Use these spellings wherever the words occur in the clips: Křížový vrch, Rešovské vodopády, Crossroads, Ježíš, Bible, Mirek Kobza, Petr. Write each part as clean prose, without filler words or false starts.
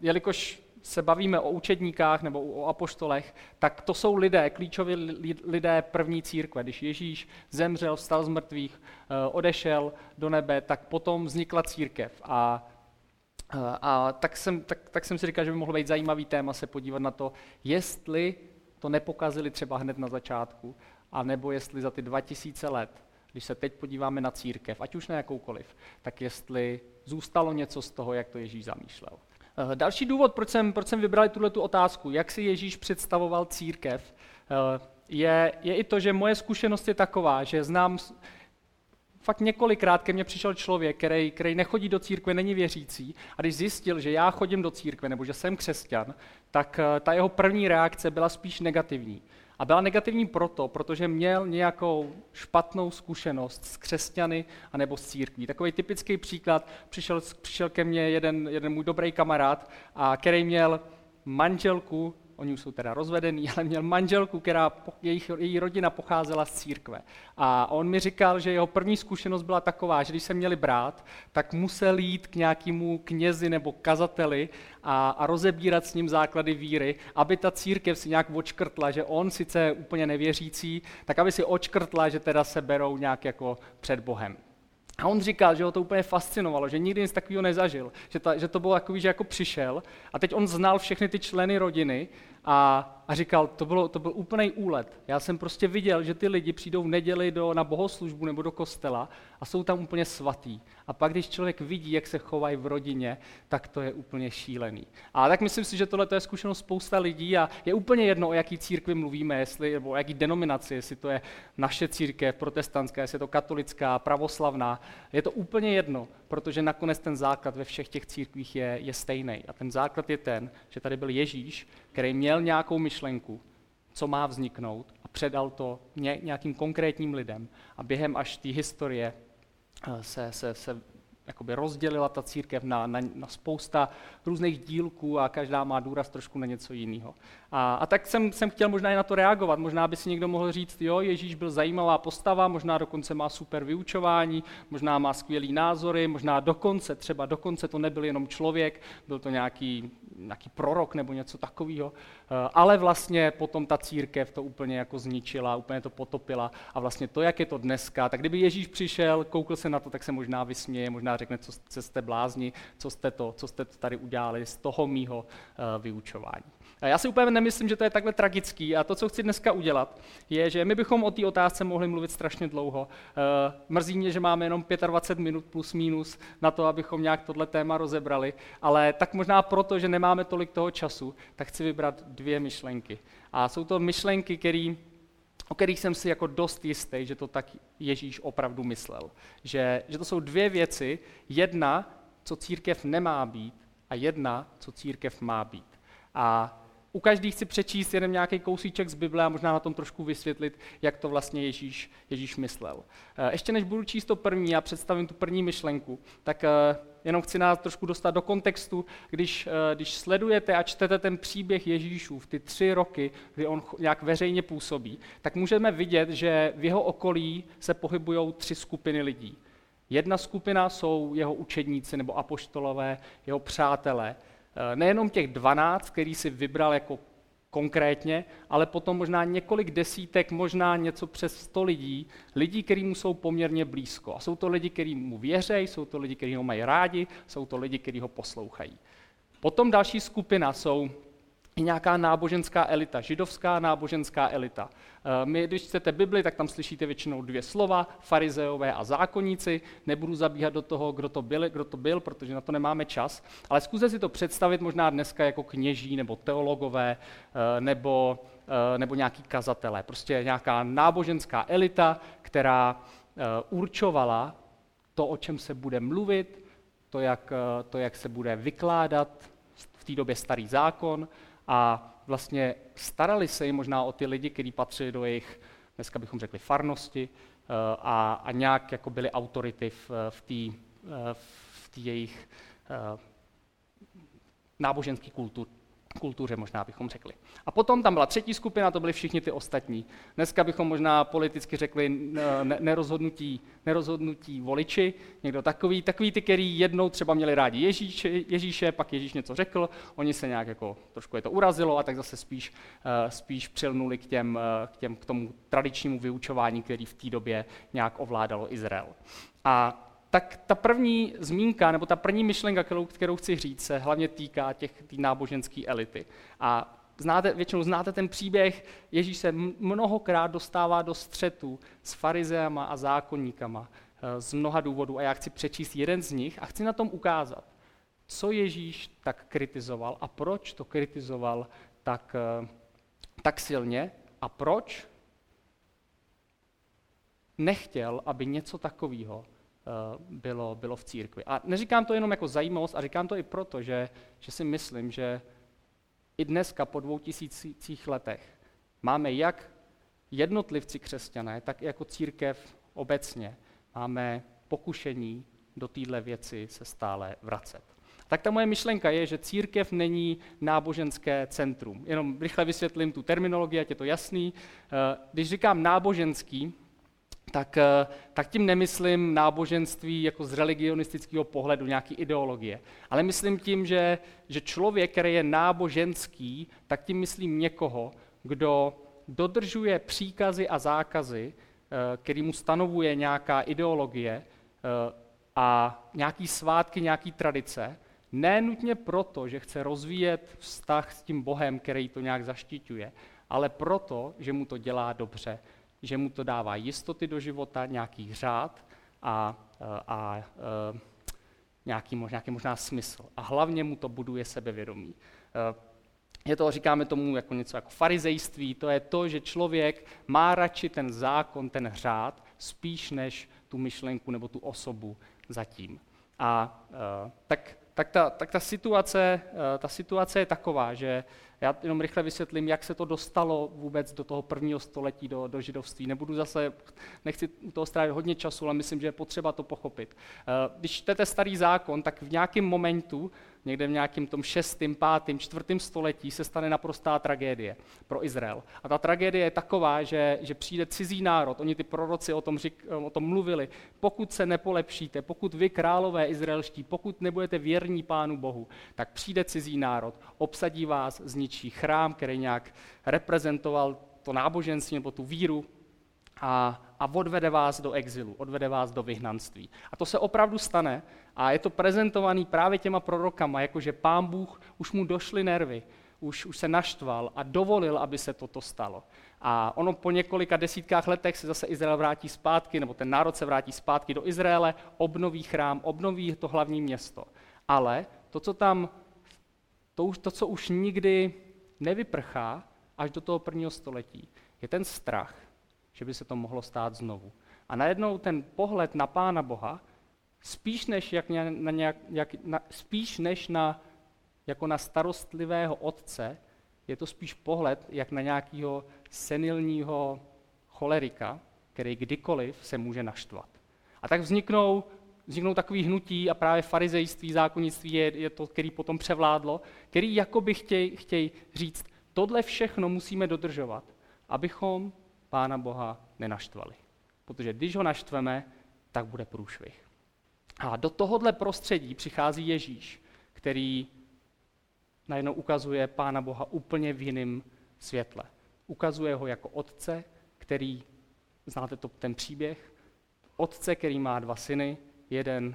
jelikož se bavíme o učedníkách nebo o apoštolech, tak to jsou lidé, klíčoví lidé první církve. Když Ježíš zemřel, vstal z mrtvých, odešel do nebe, tak potom vznikla církev. A tak jsem si říkal, že by mohlo být zajímavý téma se podívat na to, jestli to nepokazili třeba hned na začátku, anebo jestli za ty 2000 let, když se teď podíváme na církev, ať už na jakoukoliv, tak jestli zůstalo něco z toho, jak to Ježíš zamýšlel. Další důvod, proč jsem vybral tuhletu otázku, jak si Ježíš představoval církev, je i to, že moje zkušenost je taková, že znám fakt několikrát ke mně přišel člověk, který nechodí do církve, není věřící, a když zjistil, že já chodím do církve nebo že jsem křesťan, tak ta jeho první reakce byla spíš negativní. A byla negativní protože měl nějakou špatnou zkušenost s křesťany anebo s církví. Takový typický příklad, přišel ke mně jeden můj dobrý kamarád, který měl manželku, oni už jsou teda rozvedený, ale měl manželku, která její rodina pocházela z církve. A on mi říkal, že jeho první zkušenost byla taková, že když se měli brát, tak musel jít k nějakému knězi nebo kazateli a rozebírat s ním základy víry, aby ta církev si nějak odškrtla, že on sice úplně nevěřící, tak aby si odškrtla, že teda se berou nějak jako před Bohem. A on říkal, že ho to úplně fascinovalo, že nikdy nic takového nezažil, že to bylo takový, že jako přišel a teď on znal všechny ty členy rodiny a říkal, to byl úplnej úlet. Já jsem prostě viděl, že ty lidi přijdou v neděli na bohoslužbu nebo do kostela a jsou tam úplně svatý. A pak, když člověk vidí, jak se chovají v rodině, tak to je úplně šílený. A tak myslím si, že tohle je zkušenost spousta lidí a je úplně jedno, o jaký církvi mluvíme, nebo o jaký denominaci, jestli to je naše církev, protestantská, jestli je to katolická, pravoslavná. Je to úplně jedno, protože nakonec ten základ ve všech těch církvích je stejný. A ten základ je ten, že tady byl Ježíš, který měl nějakou myšlenku, co má vzniknout, a předal to nějakým konkrétním lidem. A během až té historie se jakoby rozdělila ta církev na spousta různých dílků a každá má důraz trošku na něco jiného. A tak jsem chtěl možná i na to reagovat. Možná by si někdo mohl říct, jo, Ježíš byl zajímavá postava, možná dokonce má super vyučování, možná má skvělý názory, možná dokonce to nebyl jenom člověk, byl to nějaký prorok nebo něco takového, ale vlastně potom ta církev to úplně jako zničila, úplně to potopila a vlastně to, jak je to dneska, tak kdyby Ježíš přišel, koukl se na to, tak se možná vysměje, možná řekne, co jste blázni, co jste to tady udělali z toho mýho vyučování. Já si úplně nemyslím, že to je takhle tragický a to, co chci dneska udělat, je, že my bychom o té otázce mohli mluvit strašně dlouho. Mrzí mě, že máme jenom 25 minut plus minus na to, abychom nějak tohle téma rozebrali, ale tak možná proto, že nemáme tolik toho času, tak chci vybrat dvě myšlenky. A jsou to myšlenky, o kterých jsem si jako dost jistý, že to tak Ježíš opravdu myslel. Že to jsou dvě věci, jedna, co církev nemá být, a jedna, co církev má být. A u každých chci přečíst jenom nějaký kousíček z Bible a možná na tom trošku vysvětlit, jak to vlastně Ježíš myslel. Ještě než budu číst to první a představím tu první myšlenku, tak jenom chci nás trošku dostat do kontextu, když sledujete a čtete ten příběh Ježíšův, ty 3 roky, kdy on nějak veřejně působí, tak můžeme vidět, že v jeho okolí se pohybují 3 skupiny lidí. Jedna skupina jsou jeho učedníci nebo apoštolové, jeho přátelé. Nejenom těch 12, který si vybral jako konkrétně, ale potom možná několik desítek, možná něco přes 100 lidí, který mu jsou poměrně blízko. A jsou to lidi, kteří mu věřejí, jsou to lidi, kteří ho mají rádi, jsou to lidi, kteří ho poslouchají. Potom další skupina jsou i nějaká náboženská elita, židovská náboženská elita. Když čtete Bibli, tak tam slyšíte většinou 2 slova, farizeové a zákonníci. Nebudu zabíhat do toho, kdo to byl, protože na to nemáme čas, ale zkuste si to představit možná dneska jako kněží nebo teologové nebo nějaký kazatelé. Prostě nějaká náboženská elita, která určovala to, o čem se bude mluvit, to, jak se bude vykládat v té době starý zákon, a vlastně starali se jim možná o ty lidi, kteří patřili do jejich, dneska bychom řekli, farnosti a nějak jako byli autority v té jejich náboženské subkultuře, možná bychom řekli. A potom tam byla třetí skupina, to byli všichni ty ostatní. Dneska bychom možná politicky řekli nerozhodnutí voliči, někdo takový ty, který jednou třeba měli rádi Ježíše, pak Ježíš něco řekl, oni se nějak jako trošku je to urazilo a tak zase spíš přilnuli k tomu tradičnímu vyučování, který v té době nějak ovládalo Izrael. A tak ta první zmínka, nebo ta první myšlenka, kterou chci říct, se hlavně týká té náboženské elity. A většinou znáte ten příběh, Ježíš se mnohokrát dostává do střetu s farizeama a zákonníkama z mnoha důvodů a já chci přečíst jeden z nich a chci na tom ukázat, co Ježíš tak kritizoval a proč to kritizoval tak silně a proč nechtěl, aby něco takového bylo v církvi. A neříkám to jenom jako zajímavost, a říkám to i proto, že si myslím, že i dneska po 2000 letech máme jak jednotlivci křesťané, tak i jako církev obecně máme pokušení do téhle věci se stále vracet. Tak ta moje myšlenka je, že církev není náboženské centrum. Jenom rychle vysvětlím tu terminologii, ať je to jasný. Když říkám náboženský, tak tím nemyslím náboženství jako z religionistického pohledu, nějaký ideologie. Ale myslím tím, že člověk, který je náboženský, tak tím myslím někoho, kdo dodržuje příkazy a zákazy, který mu stanovuje nějaká ideologie a nějaký svátky, nějaký tradice, ne nutně proto, že chce rozvíjet vztah s tím Bohem, který to nějak zaštiťuje, ale proto, že mu to dělá dobře, že mu to dává jistoty do života, nějaký řád a nějaký možná smysl. A hlavně mu to buduje sebevědomí. Je to, říkáme tomu jako něco jako farizejství, to je to, že člověk má radši ten zákon, ten řád, spíš než tu myšlenku nebo tu osobu zatím. A ta situace je taková, že já jenom rychle vysvětlím, jak se to dostalo vůbec do toho 1. století, do židovství. Nechci u toho strávit hodně času, ale myslím, že je potřeba to pochopit. Když čtete Starý zákon, tak v nějakém momentu, někde v nějakém tom 6., 5., 4. století se stane naprostá tragédie pro Izrael. A ta tragédie je taková, že přijde cizí národ, oni ty proroci o tom mluvili, pokud se nepolepšíte, pokud vy králové izraelští, pokud nebudete věrní Pánu Bohu, tak přijde cizí národ, obsadí vás, zničí chrám, který nějak reprezentoval to náboženství nebo tu víru a odvede vás do exilu, odvede vás do vyhnanství. A to se opravdu stane a je to prezentovaný právě těma prorokama, jakože Pán Bůh, už mu došly nervy, už se naštval a dovolil, aby se toto stalo. A ono po několika desítkách letech se zase Izrael vrátí zpátky, nebo ten národ se vrátí zpátky do Izraele, obnoví chrám, obnoví to hlavní město. Ale to, co už nikdy nevyprchá až do toho 1. století, je ten strach, že by se to mohlo stát znovu. A najednou ten pohled na Pána Boha, spíš než na starostlivého otce, je to spíš pohled jak na nějakého senilního cholerika, který kdykoliv se může naštvat. A tak vzniknou takový hnutí a právě farizejství, zákonnictví je to, který potom převládlo, který jakoby chtějí říct, tohle všechno musíme dodržovat, abychom Pána Boha nenaštvali. Protože když ho naštveme, tak bude průšvih. A do tohohle prostředí přichází Ježíš, který najednou ukazuje Pána Boha úplně v jiném světle. Ukazuje ho jako otce, který, znáte to, ten příběh, otce, který má 2 syny, jeden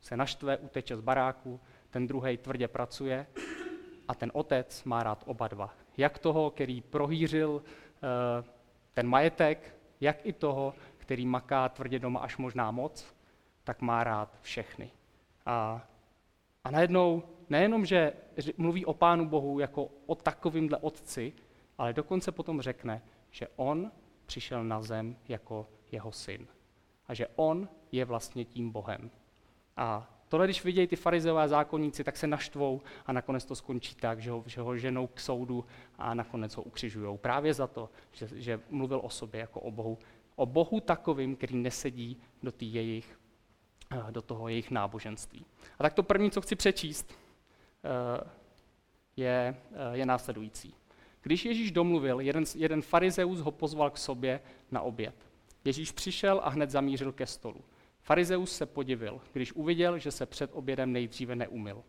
se naštve, uteče z baráku, ten druhej tvrdě pracuje a ten otec má rád oba dva. Jak toho, který prohýřil ten majetek, jak i toho, který maká tvrdě doma až možná moc, tak má rád všechny. A najednou, nejenom, že mluví o Pánu Bohu jako o takovýmhle otci, ale dokonce potom řekne, že on přišel na zem jako jeho syn. A že on je vlastně tím Bohem. A tohle, když vidějí ty farizeové a zákonníci, tak se naštvou a nakonec to skončí tak, že ho ženou k soudu a nakonec ho ukřižujou. Právě za to, že mluvil o sobě jako o Bohu. O Bohu takovým, který nesedí do toho jejich náboženství. A tak to první, co chci přečíst, je následující. Když Ježíš domluvil, jeden farizeus ho pozval k sobě na oběd. Ježíš přišel a hned zamířil ke stolu. Farizeus se podivil, když uviděl, že se před obědem nejdříve neumyl.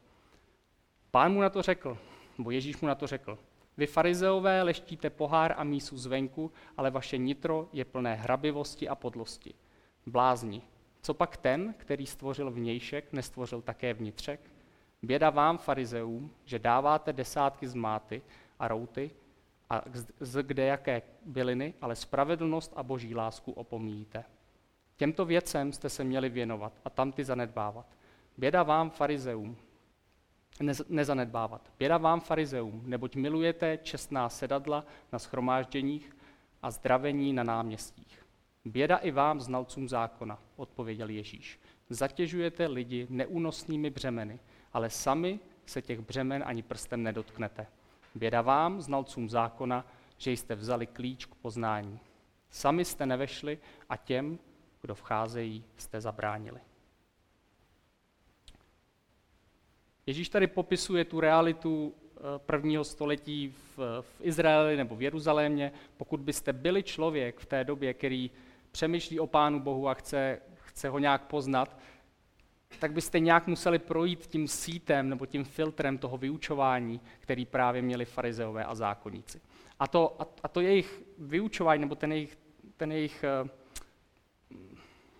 Ježíš mu na to řekl, vy farizeové leštíte pohár a mísu zvenku, ale vaše nitro je plné hrabivosti a podlosti. Blázni, co pak ten, který stvořil vnějšek, nestvořil také vnitřek? Běda vám, farizeům, že dáváte desátky z máty a routy a z kdejaké byliny, ale spravedlnost a boží lásku opomíjíte. Těmto věcem jste se měli věnovat a tamty zanedbávat. Běda vám, farizeům, nezanedbávat. Běda vám, farizeům, neboť milujete čestná sedadla na shromážděních a zdravení na náměstích. Běda i vám, znalcům zákona, odpověděl Ježíš. Zatěžujete lidi neúnosnými břemeny, ale sami se těch břemen ani prstem nedotknete. Běda vám, znalcům zákona, že jste vzali klíč k poznání. Sami jste nevešli a těm, kdo vcházejí, jste zabránili. Ježíš tady popisuje tu realitu prvního století v Izraeli nebo v Jeruzalémě. Pokud byste byli člověk v té době, který přemýšlí o Pánu Bohu a chce ho nějak poznat, tak byste nějak museli projít tím sítem nebo tím filtrem toho vyučování, který právě měli farizeové a zákonníci. A to jejich vyučování, nebo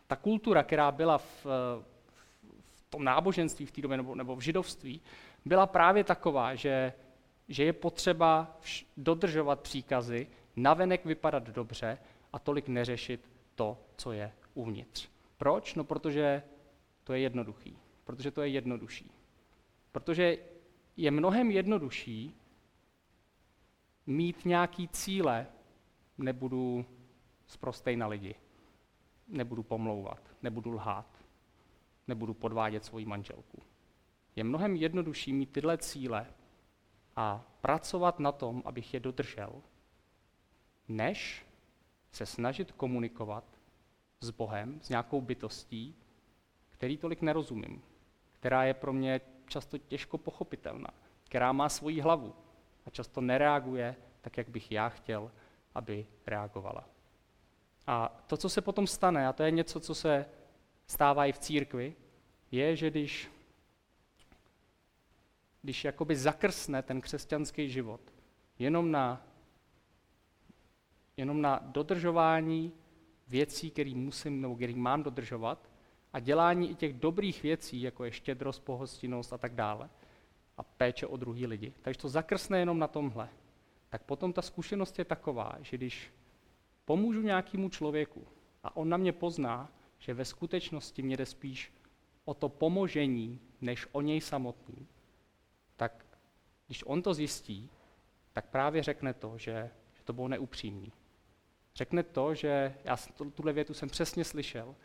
ta kultura, která byla v tom náboženství v té době nebo v židovství, byla právě taková, že je potřeba dodržovat příkazy, navenek vypadat dobře a tolik neřešit to, co je uvnitř. Proč? No protože to je jednoduchý, protože to je jednodušší. Protože je mnohem jednodušší mít nějaký cíle, nebudu sprostej na lidi, nebudu pomlouvat, nebudu lhát, nebudu podvádět svoji manželku. Je mnohem jednodušší mít tyhle cíle a pracovat na tom, abych je dodržel, než se snažit komunikovat s Bohem, s nějakou bytostí, který tolik nerozumím, která je pro mě často těžko pochopitelná, která má svoji hlavu a často nereaguje tak, jak bych já chtěl, aby reagovala. A to, co se potom stane, a to je něco, co se stává i v církvi, je, že když jakoby zakrsne ten křesťanský život jenom na dodržování věcí, které musím nebo které mám dodržovat, a dělání i těch dobrých věcí, jako je štědrost, pohostinnost a tak dále, a péče o druhý lidi. Takže to zakrsne jenom na tomhle. Tak potom ta zkušenost je taková, že když pomůžu nějakému člověku a on na mě pozná, že ve skutečnosti mě jde spíš o to pomožení, než o něj samotný, tak když on to zjistí, tak právě řekne to, že to bylo neupřímný. Řekne to, že já tuhle větu jsem přesně slyšel,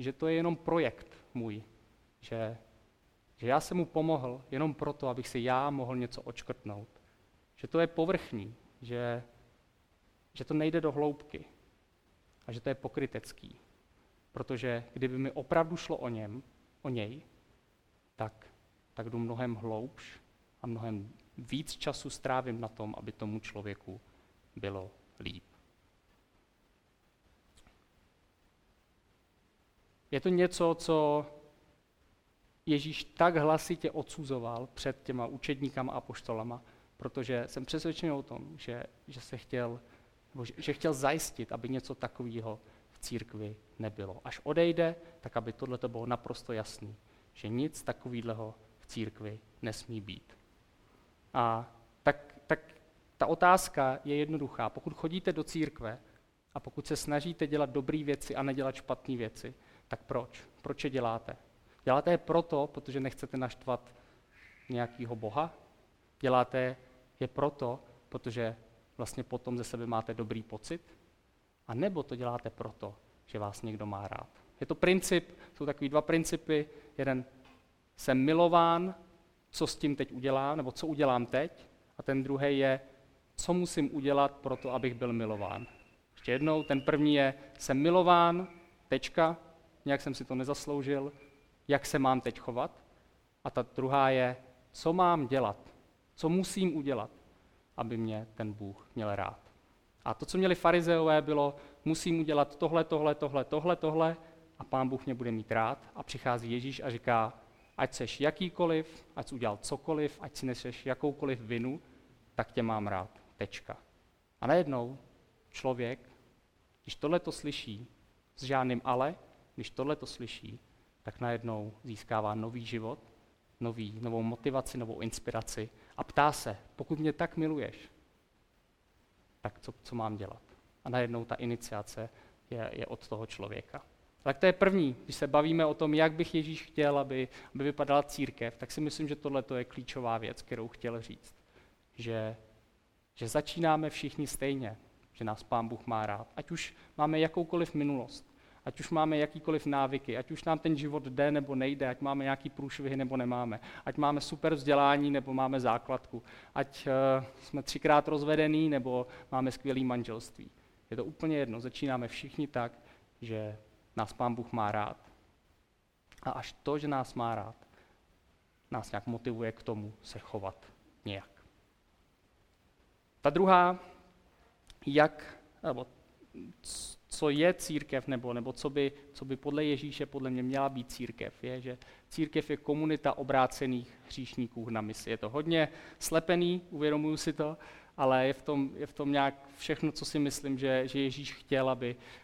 že to je jenom projekt můj, že já jsem mu pomohl jenom proto, abych si já mohl něco odškrtnout. Že to je povrchní, že to nejde do hloubky a že to je pokrytecký. Protože kdyby mi opravdu šlo o něj, tak jdu mnohem hloubš a mnohem víc času strávím na tom, aby tomu člověku bylo líp. Je to něco, co Ježíš tak hlasitě odsuzoval před těma učedníkama a apoštolama, protože jsem přesvědčen o tom, že chtěl zajistit, aby něco takového v církvi nebylo. Až odejde, tak aby tohle bylo naprosto jasný, že nic takového v církvi nesmí být. A tak ta otázka je jednoduchá. Pokud chodíte do církve a pokud se snažíte dělat dobré věci a nedělat špatné věci, tak proč? Proč je děláte? Děláte je proto, protože nechcete naštvat nějakého boha? Děláte je proto, protože vlastně potom ze sebe máte dobrý pocit? A nebo to děláte proto, že vás někdo má rád? Je to princip, jsou takový dva principy. Jeden, jsem milován, co s tím teď udělám, nebo co udělám teď? A ten druhý je, co musím udělat proto, abych byl milován? Ještě jednou, ten první je, jsem milován, tečka, nějak jsem si to nezasloužil, jak se mám teď chovat. A ta druhá je, co mám dělat, Co musím udělat, aby mě ten Bůh měl rád. A to, co měli farizeové, bylo, musím udělat tohle a Pán Bůh mě bude mít rád. A přichází Ježíš a říká, ať seš jakýkoliv, ať jsi udělal cokoliv, ať si neseš jakoukoliv vinu, tak tě mám rád. Tečka. A najednou člověk, když tohleto slyší, s žádným ale, když tohleto slyší, tak najednou získává nový život, novou motivaci, novou inspiraci a ptá se, pokud mě tak miluješ, tak co mám dělat? A najednou ta iniciace je od toho člověka. Tak to je první. Když se bavíme o tom, jak bych Ježíš chtěl, aby vypadala církev, tak si myslím, že tohle je klíčová věc, kterou chtěl říct. Že začínáme všichni stejně, že nás Pán Bůh má rád. Ať už máme jakoukoliv minulost, ať už máme jakýkoliv návyky, ať už nám ten život jde nebo nejde, ať máme nějaký průšvihy nebo nemáme, ať máme super vzdělání nebo máme základku, ať jsme 3krát rozvedení nebo máme skvělý manželství. Je to úplně jedno, začínáme všichni tak, že nás Pán Bůh má rád. A až to, že nás má rád, nás nějak motivuje k tomu se chovat nějak. Ta druhá, co je církev, nebo co by podle Ježíše podle mě měla být církev, je, že církev je komunita obrácených hříšníků na misi. Je to hodně slepený, uvědomuju si to, ale je v tom nějak všechno, co si myslím, že Ježíš chtěl,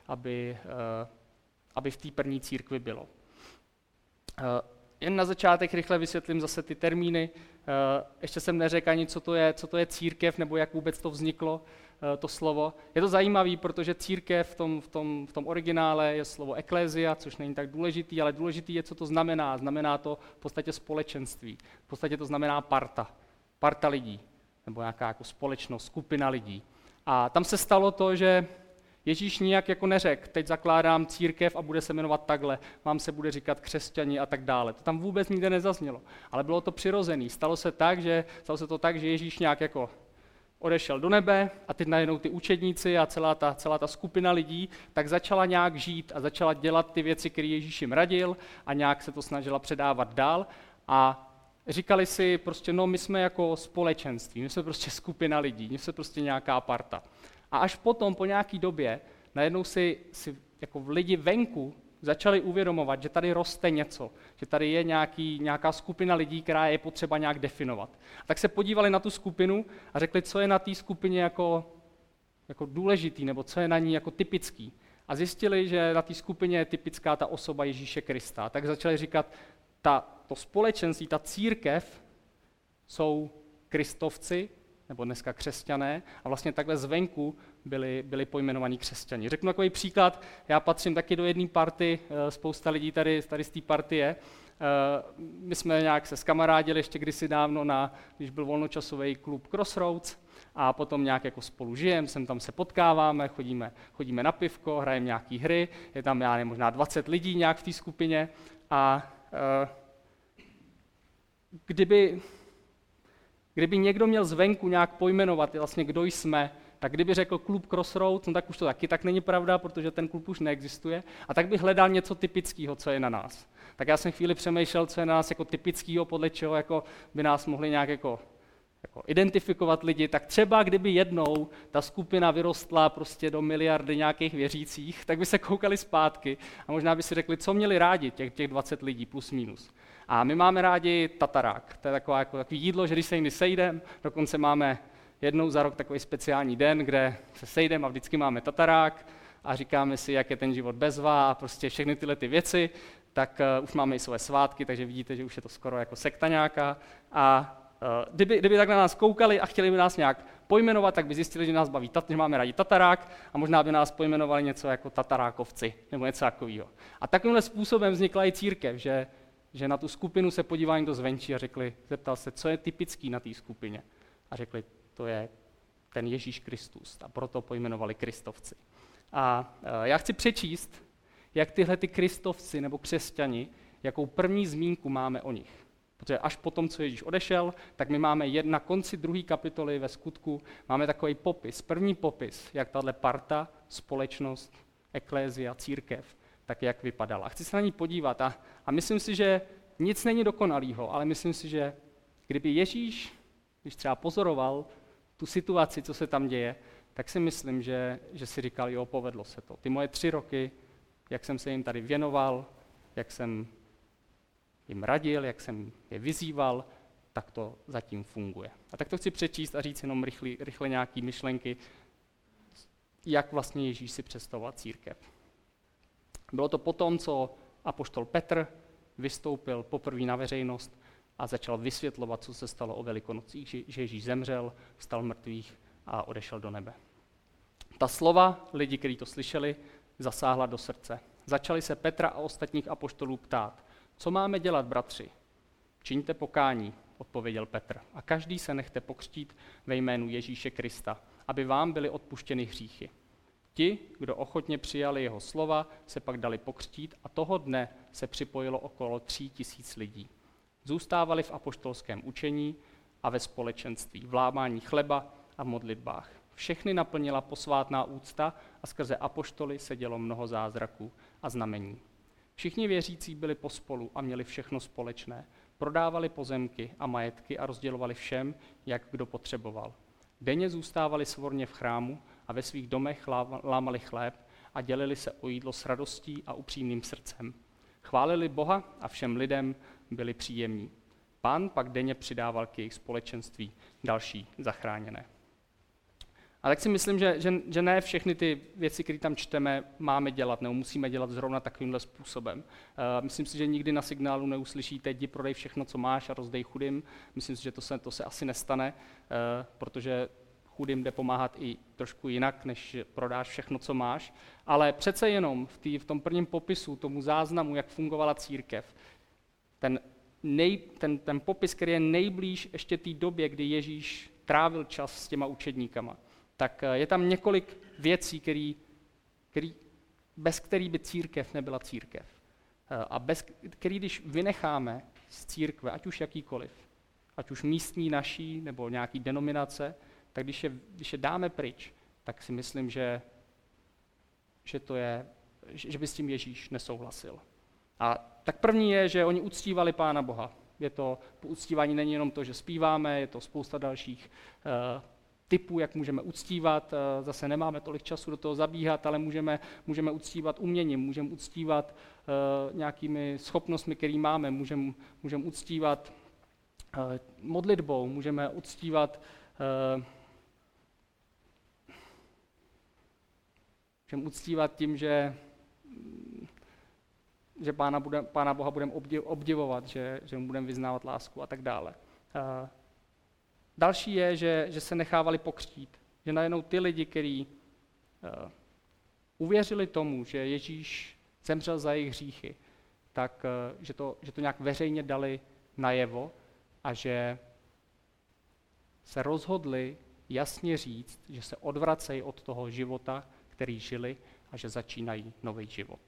aby v té první církvi bylo. Jen na začátek rychle vysvětlím zase ty termíny. Ještě jsem neřekl ani, co to je církev, nebo jak vůbec to vzniklo, to slovo. Je to zajímavé, protože církev v tom originále je slovo eklézia, což není tak důležitý, ale důležitý je, co to znamená. Znamená to v podstatě společenství. V podstatě to znamená parta lidí, nebo nějaká jako společnost, skupina lidí. A tam se stalo to, že Ježíš nijak jako neřekl, teď zakládám církev a bude se jmenovat takhle, vám se bude říkat křesťani a tak dále. To tam vůbec nikde nezaznělo, ale bylo to přirozené. Stalo se to tak, že Ježíš nějak jako odešel do nebe a teď najednou ty učedníci a celá ta skupina lidí tak začala nějak žít a začala dělat ty věci, které Ježíš jim radil a nějak se to snažila předávat dál a říkali si prostě, no my jsme jako společenství, my jsme prostě skupina lidí, my jsme prostě nějaká parta. A až potom, po nějaký době, najednou si jako lidi venku začali uvědomovat, že tady roste něco, že tady je nějaká skupina lidí, která je potřeba nějak definovat. A tak se podívali na tu skupinu a řekli, co je na té skupině jako důležitý, nebo co je na ní jako typický. A zjistili, že na té skupině je typická ta osoba Ježíše Krista. A tak začali říkat, to společenství, ta církev jsou kristovci, nebo dneska křesťané, a vlastně takhle zvenku byli pojmenovaní křesťani. Řeknu takový příklad, já patřím taky do jedné party, spousta lidí tady z té party je. My jsme nějak se skamarádili ještě kdysi dávno, když byl volnočasový klub Crossroads, a potom nějak jako spolu žijeme, sem tam se potkáváme, chodíme na pivko, hrajeme nějaký hry, je tam já nevím, možná 20 lidí nějak v té skupině a kdyby někdo měl zvenku nějak pojmenovat, vlastně kdo jsme, tak kdyby řekl klub Crossroads, no tak už to taky tak není pravda, protože ten klub už neexistuje, a tak by hledal něco typického, co je na nás. Tak já jsem chvíli přemýšlel, co je na nás jako typického, podle čeho jako by nás mohli nějak jako identifikovat lidi, tak třeba kdyby jednou ta skupina vyrostla prostě do miliardy nějakých věřících, tak by se koukali zpátky a možná by si řekli, co měli rádi těch 20 lidí plus minus. A my máme rádi tatarák, to je takový jídlo, že když se jindy sejdeme, dokonce máme jednou za rok takový speciální den, kde se sejdeme a vždycky máme tatarák a říkáme si, jak je ten život bezva a prostě všechny tyhle ty věci, tak už máme i své svátky, takže vidíte, že už je to skoro jako sekta nějaká. A kdyby tak na nás koukali a chtěli by nás nějak pojmenovat, tak by zjistili, že nás baví, že máme rádi tatarák a možná by nás pojmenovali něco jako tatarákovci nebo něco takového. A takovýmhle způsobem vznikla i církev, že na tu skupinu se podívá někdo zvenčí a zeptal se, co je typický na té skupině. A řekli, to je ten Ježíš Kristus, a proto pojmenovali kristovci. A já chci přečíst, jak tyhle ty kristovci nebo křesťani, jakou první zmínku máme o nich. Protože až potom, co Ježíš odešel, tak my máme na konci druhé kapitoly ve Skutku, máme takový popis, první popis, jak tahle parta, společnost, eklézia, církev, tak jak vypadala. Chci se na ní podívat a myslím si, že nic není dokonalýho, ale myslím si, že kdyby Ježíš když třeba pozoroval tu situaci, co se tam děje, tak si myslím, že si říkal, jo, povedlo se to. Ty moje 3 roky, jak jsem se jim tady věnoval, jak jsem jim radil, jak jsem je vyzýval, tak to zatím funguje. A tak to chci přečíst a říct jenom rychle nějaké myšlenky, jak vlastně Ježíš si představoval církev. Bylo to potom, co apoštol Petr vystoupil poprvé na veřejnost a začal vysvětlovat, co se stalo o Velikonocích, že Ježíš zemřel, vstal mrtvých a odešel do nebe. Ta slova lidi, kteří to slyšeli, zasáhla do srdce. Začali se Petra a ostatních apoštolů ptát, co máme dělat, bratři? Čiňte pokání, odpověděl Petr, a každý se nechte pokřtít ve jménu Ježíše Krista, aby vám byly odpuštěny hříchy. Ti, kdo ochotně přijali jeho slova, se pak dali pokřtít a toho dne se připojilo okolo 3000 lidí. Zůstávali v apoštolském učení a ve společenství, v lámání chleba a v modlitbách. Všechny naplnila posvátná úcta a skrze apoštoly se dělo mnoho zázraků a znamení. Všichni věřící byli pospolu a měli všechno společné. Prodávali pozemky a majetky a rozdělovali všem, jak kdo potřeboval. Denně zůstávali svorně v chrámu a ve svých domech lámali chléb a dělili se o jídlo s radostí a upřímným srdcem. Chválili Boha a všem lidem byli příjemní. Pán pak denně přidával k jejich společenství další zachráněné. A tak si myslím, že ne všechny ty věci, které tam čteme, máme dělat, nebo musíme dělat zrovna takovýmhle způsobem. Myslím si, že nikdy na signálu neuslyšíte, jdi prodej všechno, co máš a rozdej chudým. Myslím si, že to se asi nestane, protože chudým jde pomáhat i trošku jinak, než prodáš všechno, co máš. Ale přece jenom v tom prvním popisu, tomu záznamu, jak fungovala církev, ten popis, který je nejblíž ještě té době, kdy Ježíš trávil čas s těma učedníkama, tak je tam několik věcí, bez kterých by církev nebyla církev. A bez který, když vynecháme z církve, ať už jakýkoliv, ať už místní, naší, nebo nějaký denominace, tak když je dáme pryč, tak si myslím, že by s tím Ježíš nesouhlasil. A tak první je, že oni uctívali Pána Boha. Uctívání není jenom to, že zpíváme, je to spousta dalších typů, jak můžeme uctívat. Zase nemáme tolik času do toho zabíhat, ale můžeme uctívat uměním, můžeme uctívat nějakými schopnostmi, které máme, můžeme uctívat modlitbou, můžeme uctívat tím, že Pána Boha budeme obdivovat, že mu budeme vyznávat lásku a tak dále. Další je, že se nechávali pokřtít. Že najednou ty lidi, kteří uvěřili tomu, že Ježíš zemřel za jejich hříchy, tak že to nějak veřejně dali najevo a že se rozhodli jasně říct, že se odvracejí od toho života, který žili, a že začínají nový život.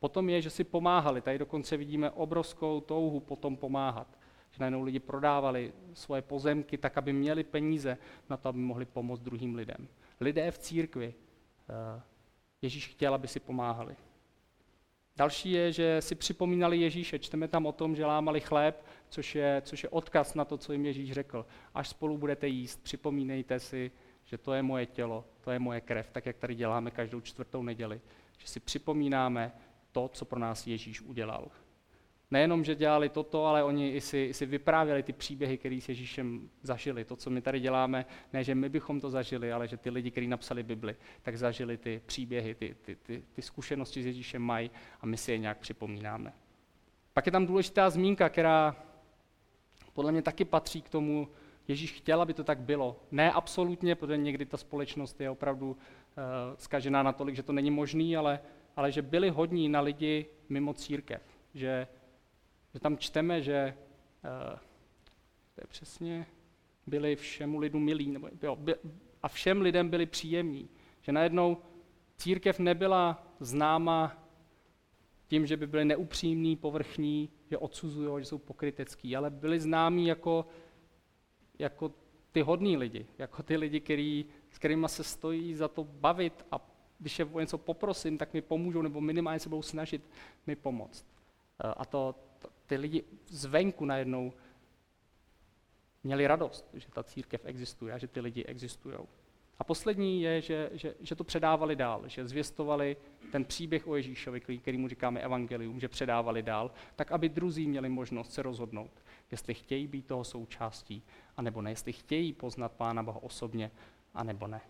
Potom je, že si pomáhali. Tady dokonce vidíme obrovskou touhu potom pomáhat. Že najednou lidi prodávali svoje pozemky tak, aby měli peníze na to, aby mohli pomoct druhým lidem. Lidé v církvi. Ježíš chtěl, aby si pomáhali. Další je, že si připomínali Ježíše. Čteme tam o tom, že lámali chléb, což je odkaz na to, co jim Ježíš řekl. Až spolu budete jíst, připomínejte si, že to je moje tělo, to je moje krev, tak jak tady děláme každou 4. neděli. Že si připomínáme to, co pro nás Ježíš udělal. Nejenom, že dělali toto, ale oni i si vyprávěli ty příběhy, které s Ježíšem zažili. To, co my tady děláme, ne, že my bychom to zažili, ale že ty lidi, kteří napsali Bibli, tak zažili ty příběhy, ty zkušenosti s Ježíšem mají a my si je nějak připomínáme. Pak je tam důležitá zmínka, která podle mě taky patří k tomu, Ježíš chtěl, aby to tak bylo. Ne absolutně, protože někdy ta společnost je opravdu zkažená natolik, že to není možný, ale že byli hodní na lidi mimo církev, že tam čteme, že to je přesně, byli všemu lidu milí, a všem lidem byli příjemní. Že najednou církev nebyla známa tím, že by byli neupřímní, povrchní, že odsuzují, že jsou pokrytecký, ale byli známí jako ty hodní lidi, jako ty lidi, s kterými se stojí za to bavit a když je o něco poprosím, tak mi pomůžou nebo minimálně se budou snažit mi pomoct. A ty lidi zvenku najednou měli radost, že ta církev existuje a že ty lidi existují. A poslední je, že to předávali dál, že zvěstovali ten příběh o Ježíšovi, který mu říkáme evangelium, že předávali dál, tak aby druzí měli možnost se rozhodnout, jestli chtějí být toho součástí, anebo ne, jestli chtějí poznat Pána Boha osobně, anebo ne.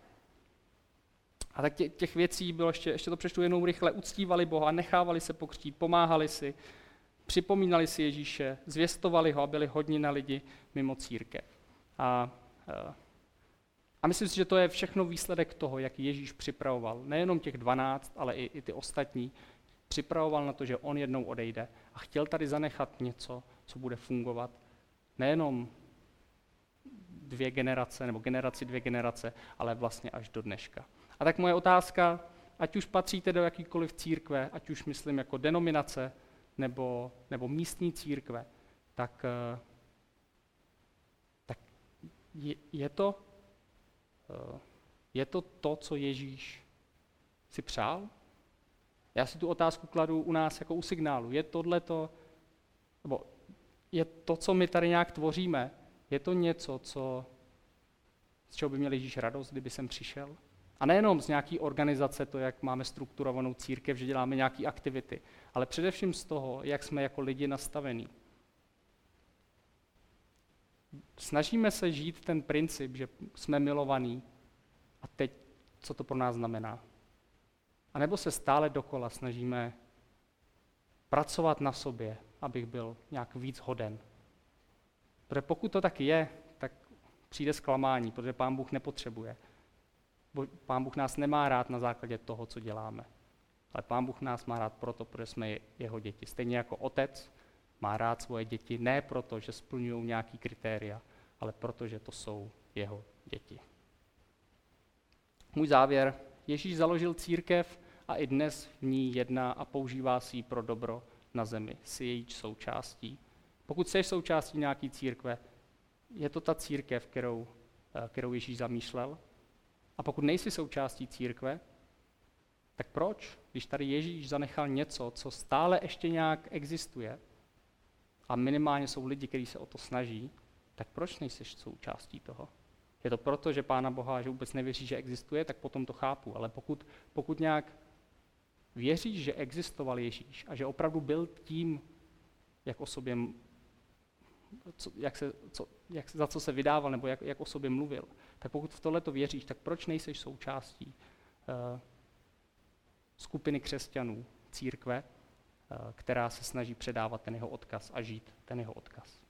A tak těch věcí bylo, ještě to přečtu jenom rychle, uctívali Boha, nechávali se pokřtít, pomáhali si, připomínali si Ježíše, zvěstovali ho a byli hodní na lidi mimo církev. A myslím si, že to je všechno výsledek toho, jak Ježíš připravoval, nejenom těch 12, ale i ty ostatní, připravoval na to, že on jednou odejde a chtěl tady zanechat něco, co bude fungovat, nejenom dvě generace, nebo generaci, dvě generace, ale vlastně až do dneška. A tak moje otázka, ať už patříte do jakýkoliv církve, ať už myslím jako denominace nebo místní církve, tak je to, co Ježíš si přál? Já si tu otázku kladu u nás jako u signálu. Je tohleto, nebo je to, co my tady nějak tvoříme, je to něco, z čeho by měl Ježíš radost, kdyby sem přišel? A nejenom z nějaký organizace, to, jak máme strukturovanou církev, že děláme nějaké aktivity, ale především z toho, jak jsme jako lidi nastavení. Snažíme se žít ten princip, že jsme milovaní a teď, co to pro nás znamená. A nebo se stále dokola snažíme pracovat na sobě, abych byl nějak víc hoden. Protože pokud to tak je, tak přijde zklamání, protože Pán Bůh nepotřebuje. Pán Bůh nás nemá rád na základě toho, co děláme. Ale Pán Bůh nás má rád proto, protože jsme jeho děti. Stejně jako otec má rád svoje děti, ne proto, že splňují nějaký kritéria, ale proto, že to jsou jeho děti. Můj závěr. Ježíš založil církev a i dnes v ní jedná a používá si ji pro dobro na zemi. Jsi její součástí. Pokud jsi součástí nějaký církve, je to ta církev, kterou Ježíš zamýšlel. A pokud nejsi součástí církve, tak proč, když tady Ježíš zanechal něco, co stále ještě nějak existuje a minimálně jsou lidi, kteří se o to snaží, tak proč nejsi součástí toho? Je to proto, že Pána Boha, že vůbec nevěří, že existuje, tak potom to chápu. Ale pokud nějak věříš, že existoval Ježíš a že opravdu byl tím, jak o sobě, za co se vydával nebo jak o sobě mluvil, tak pokud v tohleto věříš, tak proč nejseš součástí skupiny křesťanů, církve, která se snaží předávat ten jeho odkaz a žít ten jeho odkaz?